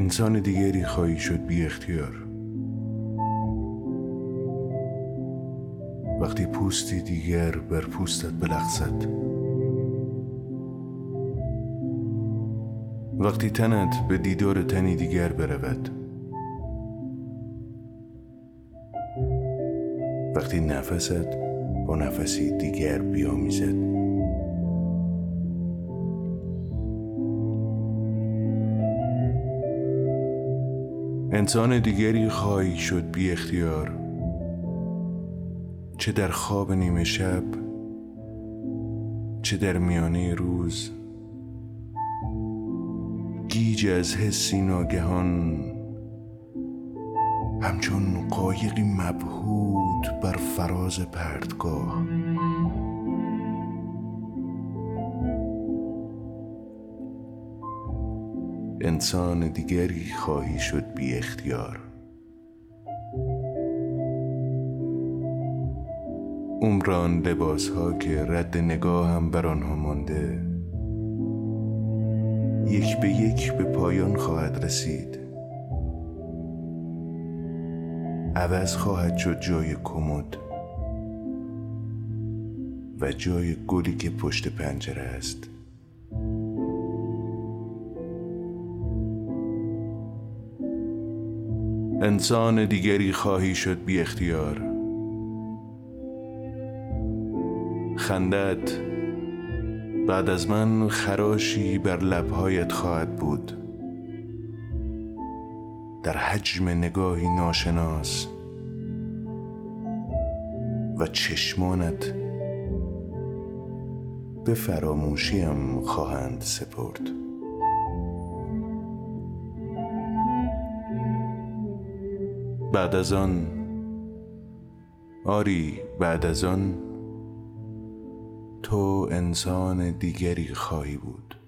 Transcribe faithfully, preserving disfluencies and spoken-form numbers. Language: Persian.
انسان دیگری خواهی شد بی اختیار. وقتی پوستی دیگر بر پوستت بلغزد، وقتی تنت به دیدار تنی دیگر برود، وقتی نفست با نفسی دیگر بیامیزد. انسان دیگری خواهی شد بی اختیار، چه در خواب نیمه شب، چه در میانه روز. گیج از حسی ناگهان، همچون قایقی مبهوت بر فراز پردگاه. انسان دیگری خواهی شد بی اختیار. عمر آن لباس ها که رد نگاهم بر آنها مانده، یک به یک به پایان خواهد رسید. عوض خواهد شد جای کمد و جای گلی که پشت پنجره است. انسان دیگری خواهی شد بی اختیار. خندت بعد از من خراشی بر لبهایت خواهد بود، در حجم نگاهی ناشناس، و چشمانت به فراموشیم خواهند سپرد. بعد از آن، آری بعد از آن، تو انسان دیگری خواهی بود.